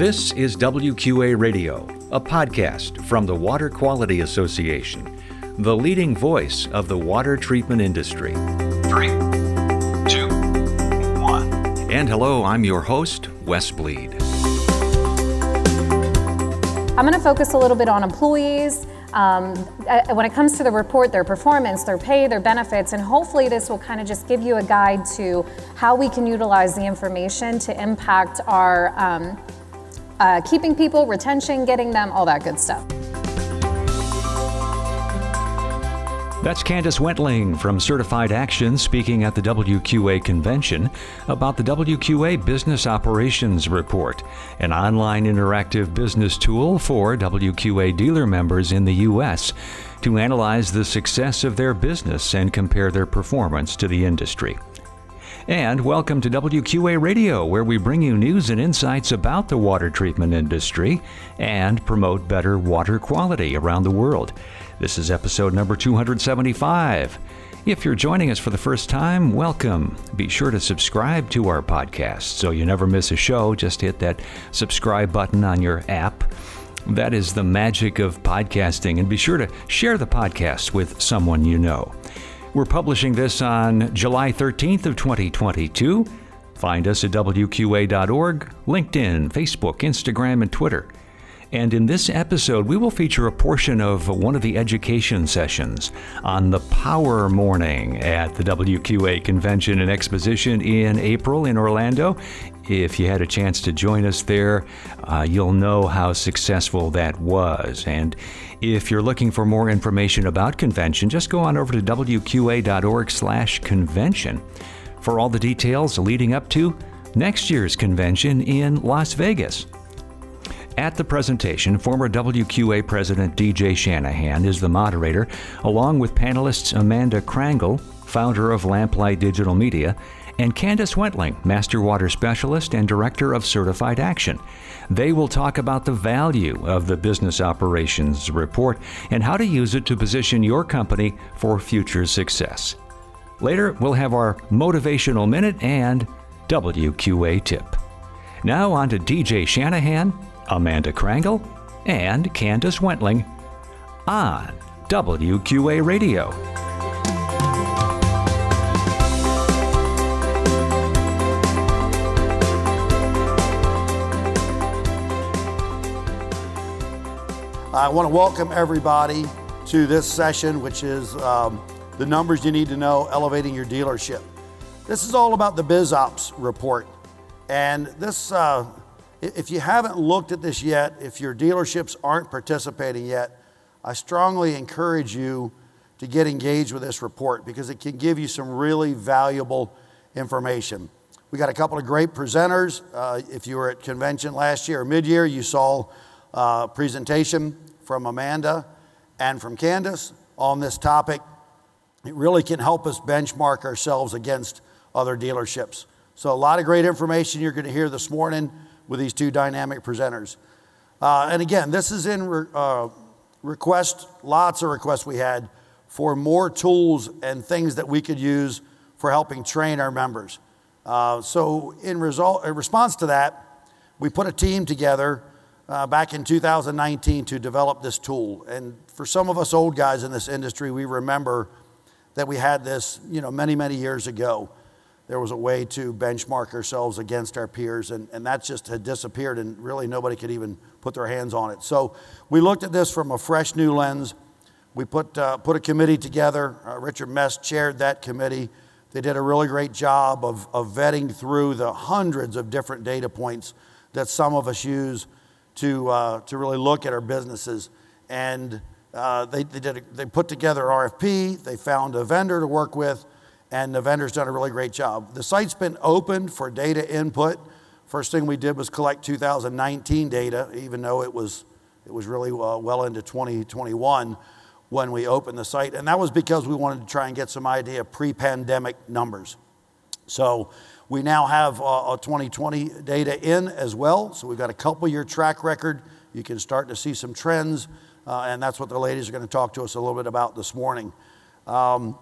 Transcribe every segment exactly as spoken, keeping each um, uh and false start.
This is W Q A Radio, a podcast from the Water Quality Association, the leading voice of the water treatment industry. Three, two, one. And hello, I'm your host, Wes Bleed. I'm going to focus a little bit on employees. Um, when it comes to the report, their performance, their pay, their benefits, and hopefully this will kind of just give you a guide to how we can utilize the information to impact our um, uh, keeping people, retention, getting them, all that good stuff. That's Candace Wentling from Certified Action speaking at the W Q A convention about the W Q A Business Operations Report, an online interactive business tool for W Q A dealer members in the U S to analyze the success of their business and compare their performance to the industry. And welcome to W Q A Radio, where we bring you news and insights about the water treatment industry and promote better water quality around the world. This is episode number two seventy-five. If you're joining us for the first time, welcome. Be sure to subscribe to our podcast so you never miss a show. Just hit that subscribe button on your app. That is the magic of podcasting. And be sure to share the podcast with someone you know. We're publishing this on July thirteenth of twenty twenty-two. Find us at W Q A dot org, LinkedIn, Facebook, Instagram, and Twitter. And in this episode, we will feature a portion of one of the education sessions on the Power Morning at the W Q A Convention and Exposition in April in Orlando. If you had a chance to join us there, uh, you'll know how successful that was. And if you're looking for more information about convention, just go on over to W Q A dot org slash convention for all the details leading up to next year's convention in Las Vegas. At the presentation, former W Q A President D J Shanahan is the moderator, along with panelists Amanda Krangle, founder of Lamplight Digital Media, and Candace Wentling, Master Water Specialist and Director of Certified Action. They will talk about the value of the Business Operations Report and how to use it to position your company for future success. Later, we'll have our Motivational Minute and W Q A Tip. Now on to D J Shanahan, Amanda Krangle, and Candace Wentling on W Q A Radio. I want to welcome everybody to this session, which is um, the numbers you need to know, elevating your dealership. This is all about the BizOps report. And this, uh, if you haven't looked at this yet, if your dealerships aren't participating yet, I strongly encourage you to get engaged with this report because it can give you some really valuable information. We got a couple of great presenters. Uh, if you were at convention last year or mid-year, you saw Uh, presentation from Amanda and from Candace on this topic. It really can help us benchmark ourselves against other dealerships. So a lot of great information you're going to hear this morning with these two dynamic presenters. Uh, and again, this is in re- uh, request, lots of requests we had for more tools and things that we could use for helping train our members. Uh, so in, result, in response to that, we put a team together Uh, back in two thousand nineteen to develop this tool. And for some of us old guys in this industry, we remember that we had this, you know, many, many years ago. There was a way to benchmark ourselves against our peers, and, and that just had disappeared, and really nobody could even put their hands on it. So we looked at this from a fresh new lens. We put, uh, put a committee together. Uh, Richard Mess chaired that committee. They did a really great job of, of vetting through the hundreds of different data points that some of us use to uh, to really look at our businesses. And uh, they they, did a, they put together R F P, they found a vendor to work with, and the vendor's done a really great job. The site's been open for data input. First thing we did was collect two thousand nineteen data, even though it was, it was really uh, well into twenty twenty-one when we opened the site. And that was because we wanted to try and get some idea of pre-pandemic numbers. So we now have uh, twenty twenty data in as well. So we've got a couple year track record. You can start to see some trends. Uh, and that's what the ladies are going to talk to us a little bit about this morning. Um,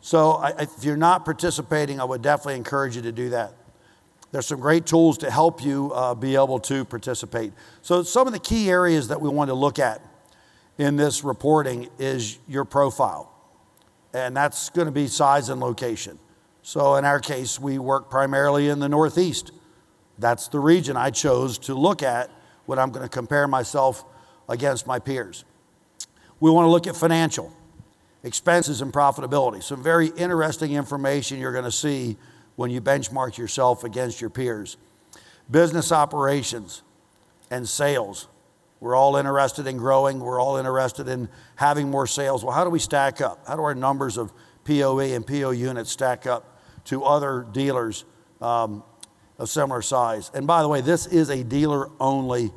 so I, if you're not participating, I would definitely encourage you to do that. There's some great tools to help you uh, be able to participate. So some of the key areas that we want to look at in this reporting is your profile. And that's going to be size and location. So in our case, we work primarily in the Northeast. That's the region I chose to look at when I'm going to compare myself against my peers. We want to look at financial, expenses and profitability. Some very interesting information you're going to see when you benchmark yourself against your peers. Business operations and sales. We're all interested in growing. We're all interested in having more sales. Well, how do we stack up? How do our numbers of P O E and P O units stack up to other dealers um, of similar size? And by the way, this is a dealer-only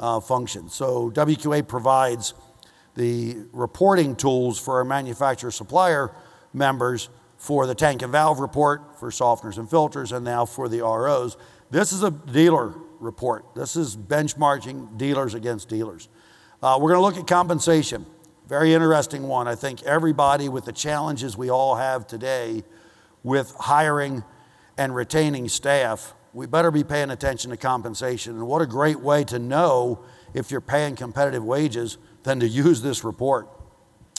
uh, function. So W Q A provides the reporting tools for our manufacturer-supplier members for the tank and valve report, for softeners and filters, and now for the R Os. This is a dealer report. This is benchmarking dealers against dealers. Uh, we're gonna look at compensation. Very interesting one. I think everybody, with the challenges we all have today with hiring and retaining staff, we better be paying attention to compensation. And what a great way to know if you're paying competitive wages than to use this report.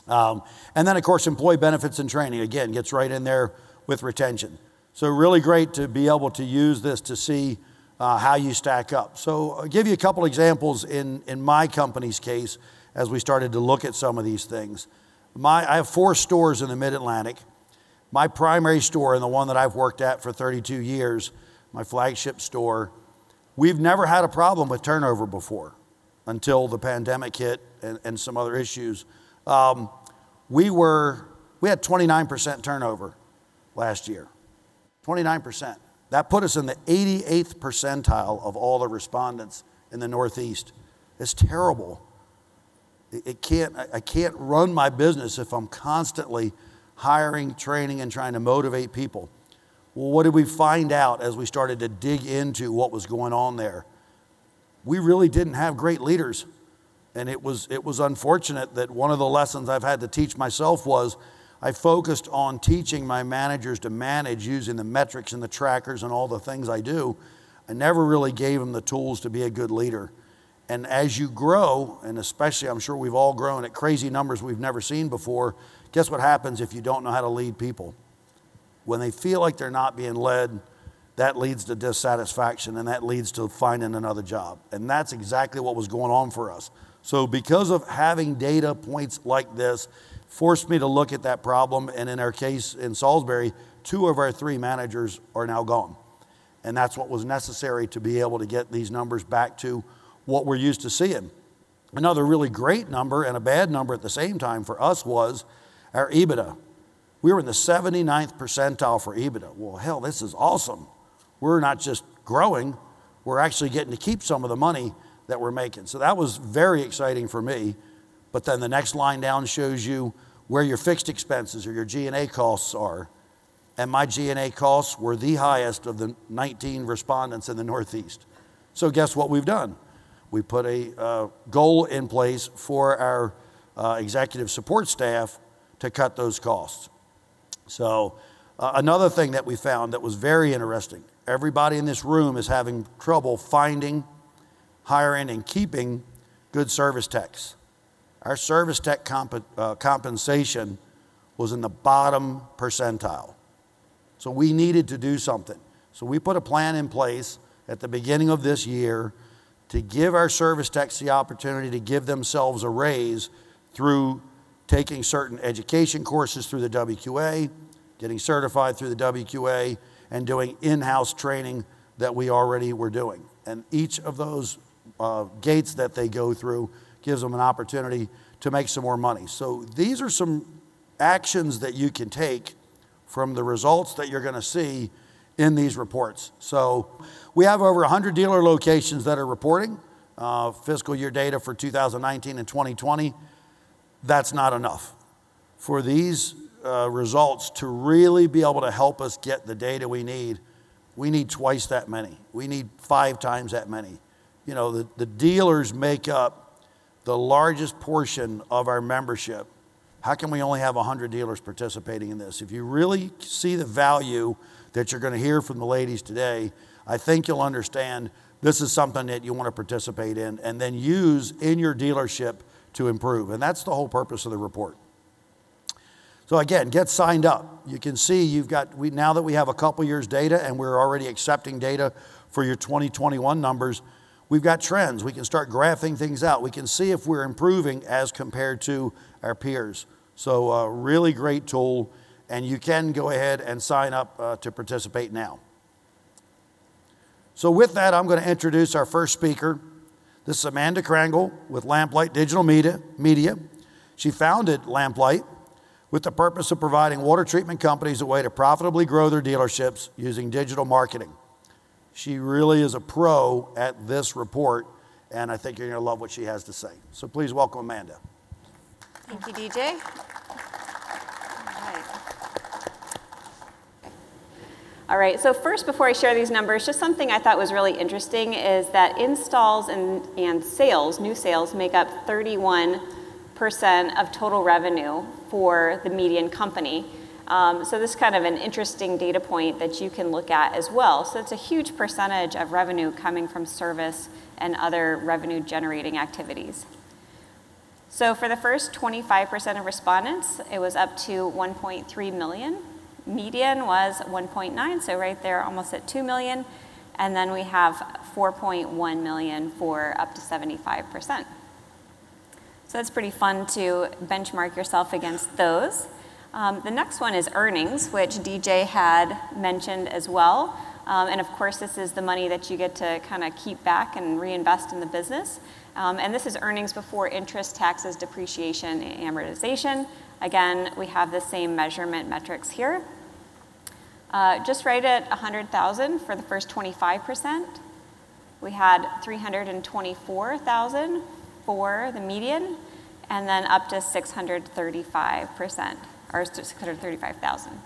Um, and then, of course, employee benefits and training, again, gets right in there with retention. So really great to be able to use this to see uh, how you stack up. So I'll give you a couple examples in, in my company's case as we started to look at some of these things. My, I have four stores in the Mid-Atlantic. My primary store, and the one that I've worked at for thirty-two years, my flagship store, we've never had a problem with turnover before until the pandemic hit and, and some other issues. Um, we were, we had twenty-nine percent turnover last year, twenty-nine percent. That put us in the eighty-eighth percentile of all the respondents in the Northeast. It's terrible. It, it can't, I can't run my business if I'm constantly hiring, training, and trying to motivate people. Well, what did we find out as we started to dig into what was going on there? We really didn't have great leaders. And it was it was unfortunate that one of the lessons I've had to teach myself was I focused on teaching my managers to manage using the metrics and the trackers and all the things I do. I never really gave them the tools to be a good leader. And as you grow, and especially I'm sure we've all grown at crazy numbers we've never seen before, guess what happens if you don't know how to lead people? When they feel like they're not being led, that leads to dissatisfaction, and that leads to finding another job. And that's exactly what was going on for us. So because of having data points like this, forced me to look at that problem. And in our case in Salisbury, two of our three managers are now gone. And that's what was necessary to be able to get these numbers back to what we're used to seeing. Another really great number and a bad number at the same time for us was our EBITDA. We were in the seventy-ninth percentile for EBITDA. Well, hell, this is awesome. We're not just growing, we're actually getting to keep some of the money that we're making. So that was very exciting for me. But then the next line down shows you where your fixed expenses or your G and A costs are. And my G and A costs were the highest of the nineteen respondents in the Northeast. So guess what we've done? We put a uh, goal in place for our uh, executive support staff to cut those costs. So uh, another thing that we found that was very interesting, everybody in this room is having trouble finding, hiring, and keeping good service techs. Our service tech comp- uh, compensation was in the bottom percentile. So we needed to do something. So we put a plan in place at the beginning of this year to give our service techs the opportunity to give themselves a raise through taking certain education courses through the W Q A, getting certified through the W Q A, and doing in-house training that we already were doing. And each of those uh, gates that they go through gives them an opportunity to make some more money. So these are some actions that you can take from the results that you're going to see in these reports. So we have over one hundred dealer locations that are reporting uh, fiscal year data for two thousand nineteen and twenty twenty. That's not enough. For these uh, results to really be able to help us get the data we need, we need twice that many. We need five times that many. You know, the, the dealers make up the largest portion of our membership. How can we only have one hundred dealers participating in this? If you really see the value that you're going to hear from the ladies today, I think you'll understand this is something that you want to participate in and then use in your dealership to improve. And that's the whole purpose of the report. So again, get signed up. You can see you've got, we, now that we have a couple years data and we're already accepting data for your twenty twenty-one numbers, we've got trends. We can start graphing things out. We can see if we're improving as compared to our peers. So a really great tool, and you can go ahead and sign up uh, to participate now. So with that, I'm going to introduce our first speaker. This is Amanda Krangle with Lamplight Digital Media. She founded Lamplight with the purpose of providing water treatment companies a way to profitably grow their dealerships using digital marketing. She really is a pro at this report, and I think you're going to love what she has to say. So please welcome Amanda. Thank you, D J. All right. All right, so first, before I share these numbers, just something I thought was really interesting is that installs and, and sales, new sales, make up thirty-one percent of total revenue for the median company. Um, so this is kind of an interesting data point that you can look at as well. So it's a huge percentage of revenue coming from service and other revenue generating activities. So for the first twenty-five percent of respondents, it was up to one point three million. Median was one point nine, so right there almost at two million. And then we have four point one million for up to seventy-five percent. So that's pretty fun to benchmark yourself against those. Um, the next one is earnings, which D J had mentioned as well. Um, and of course, this is the money that you get to kind of keep back and reinvest in the business. Um, and this is earnings before interest, taxes, depreciation, and amortization. Again, we have the same measurement metrics here. Uh, just right at one hundred thousand for the first twenty-five percent. We had three hundred twenty-four thousand for the median, and then up to six hundred thirty-five percent, or six hundred thirty-five thousand.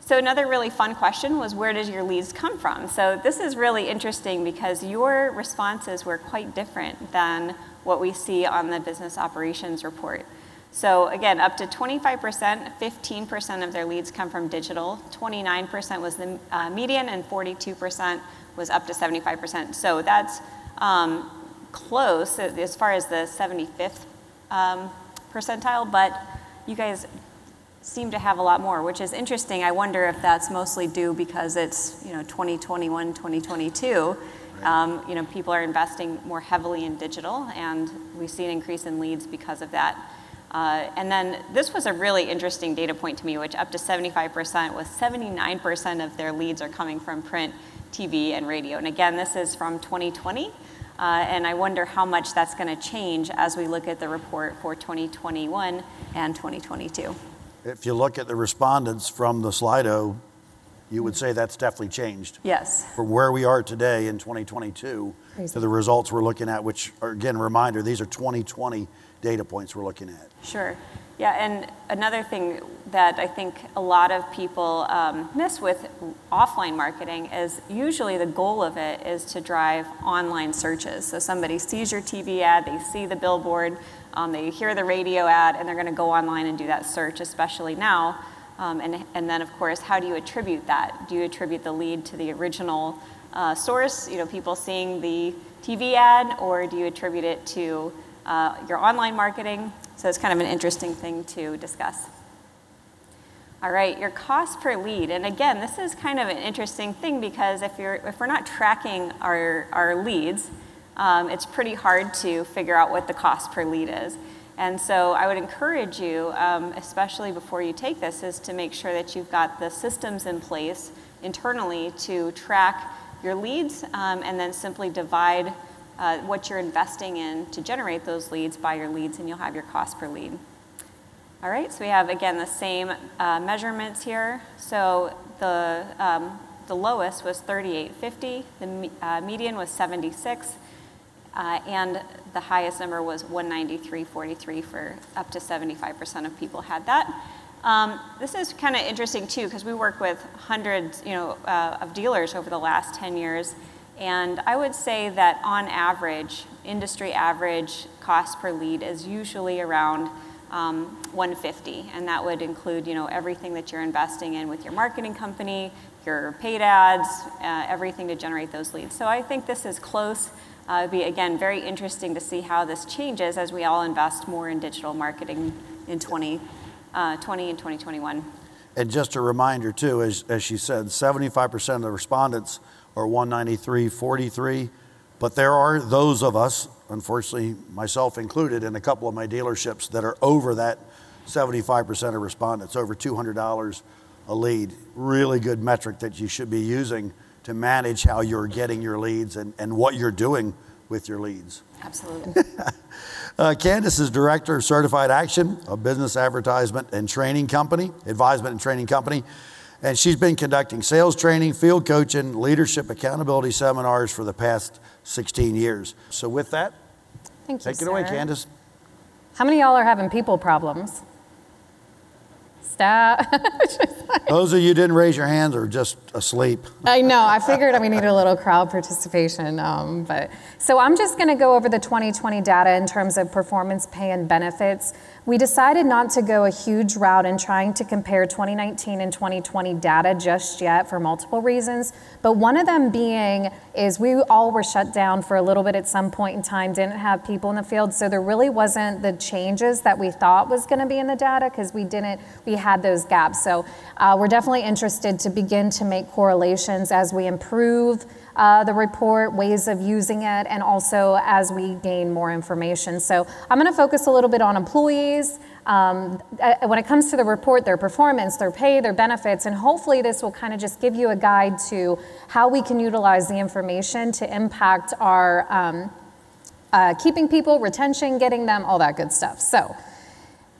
So another really fun question was, where did your leads come from? So this is really interesting because your responses were quite different than what we see on the business operations report. So again, up to twenty-five percent, fifteen percent of their leads come from digital, twenty-nine percent was the uh, median, and forty-two percent was up to seventy-five percent. So that's um, close as far as the seventy-fifth um, percentile, but you guys seem to have a lot more, which is interesting. I wonder if that's mostly due because it's, you know, twenty twenty-one, twenty twenty-two. Right. Um, you know, people are investing more heavily in digital, and we see an increase in leads because of that. Uh, and then this was a really interesting data point to me, which up to seventy-five percent was seventy-nine percent of their leads are coming from print, T V, and radio. And again, this is from twenty twenty, uh, and I wonder how much that's going to change as we look at the report for twenty twenty-one and twenty twenty-two. If you look at the respondents from the Slido, you would say that's definitely changed. Yes. From where we are today in twenty twenty-two Crazy. To the results we're looking at, which are, again, reminder, these are twenty twenty data points we're looking at. Sure. Yeah, and another thing that I think a lot of people um, miss with offline marketing is usually the goal of it is to drive online searches. So somebody sees your T V ad, they see the billboard, um, they hear the radio ad, and they're going to go online and do that search, especially now. Um, and, and then, of course, how do you attribute that? Do you attribute the lead to the original uh, source, you know, people seeing the T V ad, or do you attribute it to uh, your online marketing? So it's kind of an interesting thing to discuss. All right, your cost per lead. And again, this is kind of an interesting thing because if you're if we're not tracking our, our leads, um, it's pretty hard to figure out what the cost per lead is. And so I would encourage you, um, especially before you take this, is to make sure that you've got the systems in place internally to track your leads um, and then simply divide Uh, what you're investing in to generate those leads by your leads, and you'll have your cost per lead. All right, so we have, again, the same uh, measurements here. So the, um, the lowest was thirty-eight fifty, the me- uh, median was seventy-six, uh, and the highest number was one ninety-three forty-three for up to seventy-five percent of people had that. Um, this is kind of interesting, too, because we work with hundreds you know, uh, of dealers over the last ten years. And I would say that on average, industry average cost per lead is usually around um, one fifty, and that would include, you know, everything that you're investing in with your marketing company, your paid ads, uh, everything to generate those leads. So I think this is close. Uh, it'd be, again, very interesting to see how this changes as we all invest more in digital marketing in twenty twenty and twenty twenty-one. And just a reminder, too, as, as she said, seventy-five percent of the respondents are one ninety-three forty-three, but there are those of us, unfortunately, myself included, in a couple of my dealerships that are over that seventy-five percent of respondents, over two hundred dollars a lead. Really good metric that you should be using to manage how you're getting your leads and, and what you're doing with your leads. Absolutely. uh, Candace is Director of Certified Action, a business advertisement and training company, advisement and training company. And she's been conducting sales training, field coaching, leadership accountability seminars for the past sixteen years. So with that, Thank take you, it sir. away, Candace. How many of y'all are having people problems? Stop. Like, those of you who didn't raise your hands are just asleep. I know. I figured we need a little crowd participation. Um, but so I'm just going to go over the twenty twenty data in terms of performance, pay, and benefits. We decided not to go a huge route in trying to compare twenty nineteen and twenty twenty data just yet for multiple reasons. But one of them being is we all were shut down for a little bit at some point in time, didn't have people in the field. So there really wasn't the changes that we thought was going to be in the data because we didn't. We had those gaps. So uh, we're definitely interested to begin to make correlations as we improve uh, the report, ways of using it, and also as we gain more information. So I'm going to focus a little bit on employees. Um, when it comes to the report, their performance, their pay, their benefits, and hopefully this will kind of just give you a guide to how we can utilize the information to impact our um, uh, keeping people, retention, getting them, all that good stuff. So.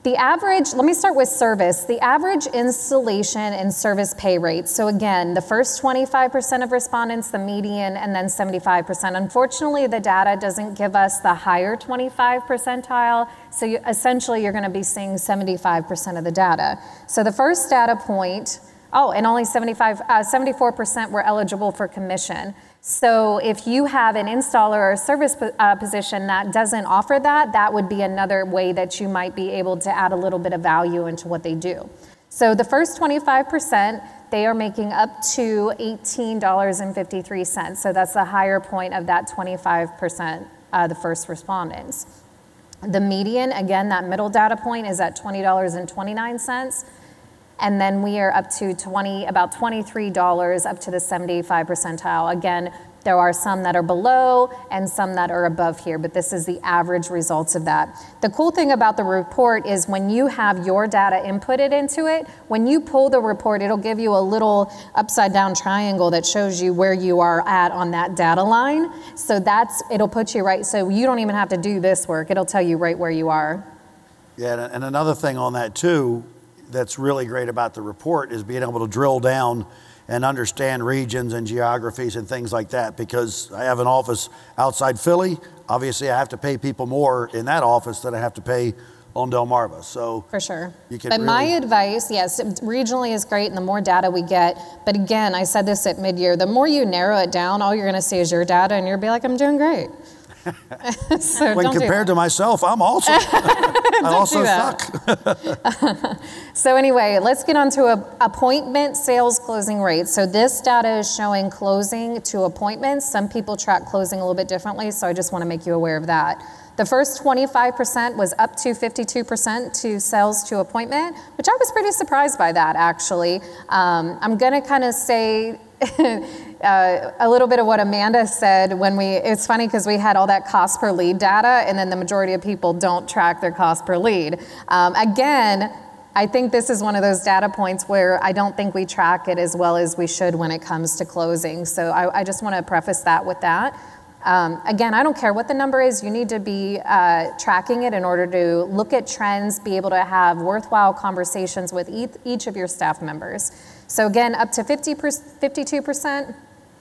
The average, let me start with service, the average installation and service pay rate. So again, the first twenty-five percent of respondents, the median, and then seventy-five percent. Unfortunately, the data doesn't give us the higher twenty-five percentile, so you, essentially you're gonna be seeing seventy-five percent of the data. So the first data point, oh, and only seventy-five, uh, seventy-four percent were eligible for commission. So if you have an installer or service uh, position that doesn't offer that, that would be another way that you might be able to add a little bit of value into what they do. So the first twenty-five percent, they are making up to eighteen dollars and fifty-three cents. So that's the higher point of that twenty-five percent, uh, the first respondents. The median, again, that middle data point is at twenty dollars and twenty-nine cents. And then we are up to twenty, about twenty-three dollars up to the seventy-five percentile. Again, there are some that are below and some that are above here, but this is the average results of that. The cool thing about the report is when you have your data inputted into it, when you pull the report, it'll give you a little upside down triangle that shows you where you are at on that data line. So that's, it'll put you right, so you don't even have to do this work. It'll tell you right where you are. Yeah, and another thing on that too, that's really great about the report is being able to drill down and understand regions and geographies and things like that, because I have an office outside Philly. Obviously, I have to pay people more in that office than I have to pay on Delmarva. So for sure. You can but really- my advice, yes, regionally is great and the more data we get. But again, I said this at mid-year, the more you narrow it down, all you're going to see is your data and you'll be like, I'm doing great. So when compared to myself, I'm also, I also suck. So anyway, let's get on to a, appointment sales closing rate. So this data is showing closing to appointments. Some people track closing a little bit differently, so I just want to make you aware of that. The first twenty-five percent was up to fifty-two percent to sales to appointment, which I was pretty surprised by that, actually. Um, I'm going to kind of say... Uh, a little bit of what Amanda said when we, it's funny because we had all that cost per lead data and then the majority of people don't track their cost per lead. Um, again, I think this is one of those data points where I don't think we track it as well as we should when it comes to closing. So I, I just want to preface that with that. Um, again, I don't care what the number is, you need to be uh, tracking it in order to look at trends, be able to have worthwhile conversations with each, each of your staff members. So again, up to fifty-two percent.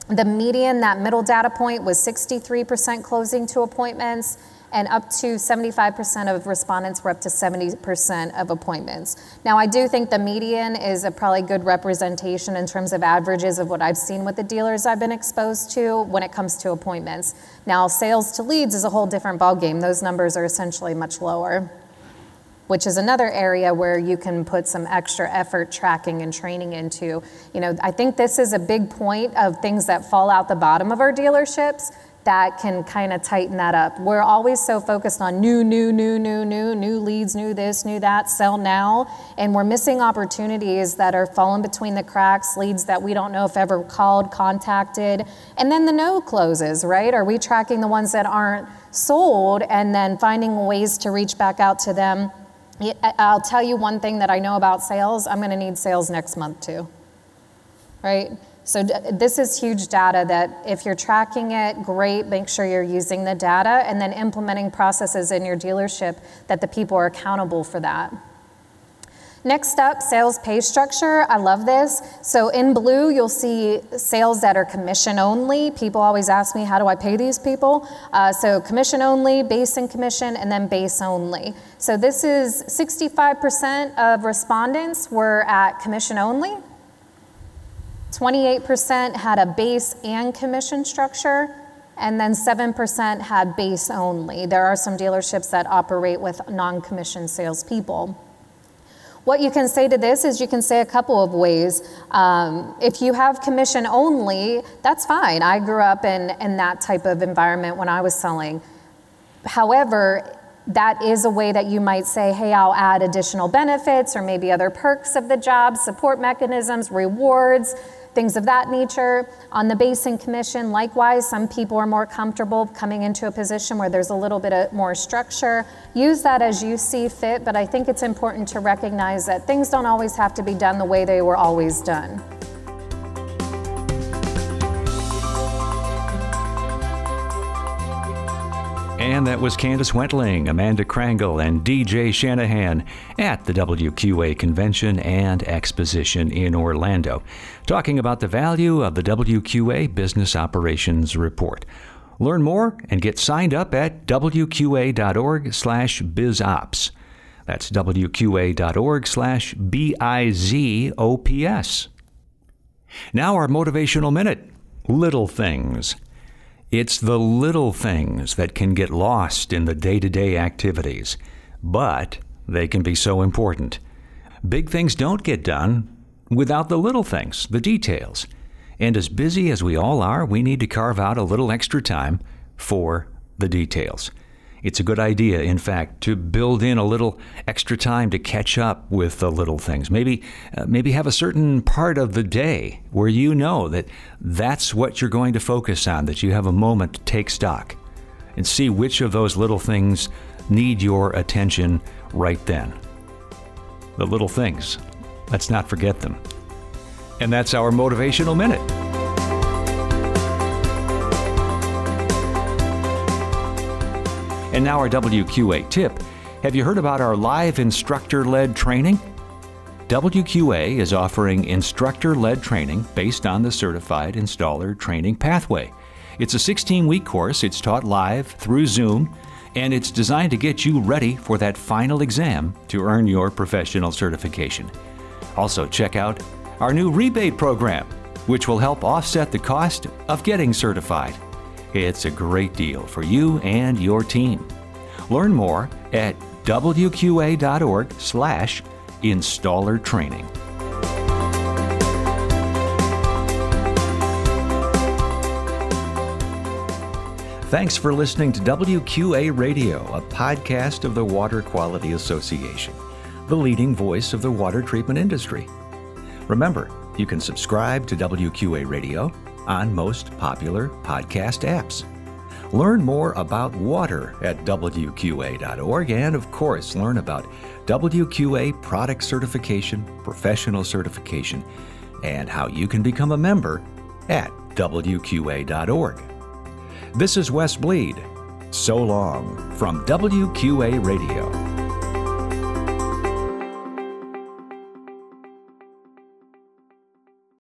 The median, that middle data point, was sixty-three percent closing to appointments, and up to seventy-five percent of respondents were up to seventy percent of appointments. Now, I do think the median is a probably good representation in terms of averages of what I've seen with the dealers I've been exposed to when it comes to appointments. Now, sales to leads is a whole different ballgame. Those numbers are essentially much lower. which is another area where you can put some extra effort tracking and training into. You know, I think this is a big point of things that fall out the bottom of our dealerships that can kind of tighten that up. We're always so focused on new, new, new, new, new, new leads, new this, new that, sell now, and we're missing opportunities that are falling between the cracks, leads that we don't know if ever called, contacted, and then the no closes, right? Are we tracking the ones that aren't sold and then finding ways to reach back out to them? I'll tell you one thing that I know about sales, I'm gonna need sales next month too, right? So this is huge data that if you're tracking it, great, make sure you're using the data and then implementing processes in your dealership that the people are accountable for that. Next up, sales pay structure. I love this. So in blue, you'll see sales that are commission only. People always ask me, how do I pay these people? Uh, so commission only, base and commission, and then base only. So this is sixty-five percent of respondents were at commission only. twenty-eight percent had a base and commission structure, and then seven percent had base only. There are some dealerships that operate with non-commissioned salespeople. What you can say to this is you can say a couple of ways. Um, if you have commission only, that's fine. I grew up in, in that type of environment when I was selling. However, that is a way that you might say, hey, I'll add additional benefits or maybe other perks of the job, support mechanisms, rewards, things of that nature. On the base and commission, likewise, some people are more comfortable coming into a position where there's a little bit of more structure. Use that as you see fit, but I think it's important to recognize that things don't always have to be done the way they were always done. And that was Candace Wentling, Amanda Krangle, and D J Shanahan at the W Q A Convention and Exposition in Orlando, talking about the value of the W Q A Business Operations Report. Learn more and get signed up at w q a dot org slash biz ops. That's w q a dot org slash biz ops. Now our motivational minute, Little Things. It's the little things that can get lost in the day-to-day activities, but they can be so important. Big things don't get done without the little things, the details. And as busy as we all are, we need to carve out a little extra time for the details. It's a good idea, in fact, to build in a little extra time to catch up with the little things. Maybe uh, maybe have a certain part of the day where you know that that's what you're going to focus on, that you have a moment to take stock and see which of those little things need your attention right then. The little things, let's not forget them. And that's our Motivational Minute. And now our W Q A tip. Have you heard about our live instructor-led training? W Q A is offering instructor-led training based on the Certified Installer Training Pathway. It's a sixteen-week course. It's taught live through Zoom, and it's designed to get you ready for that final exam to earn your professional certification. Also, check out our new rebate program, which will help offset the cost of getting certified. It's a great deal for you and your team. Learn more at w q a dot org slash installer training. Thanks for listening to W Q A Radio, a podcast of the Water Quality Association, the leading voice of the water treatment industry. Remember, you can subscribe to W Q A Radio on most popular podcast apps. Learn more about water at w q a dot org and, of course, learn about W Q A product certification, professional certification, and how you can become a member at w q a dot org. This is Wes Bleed. So long from W Q A Radio.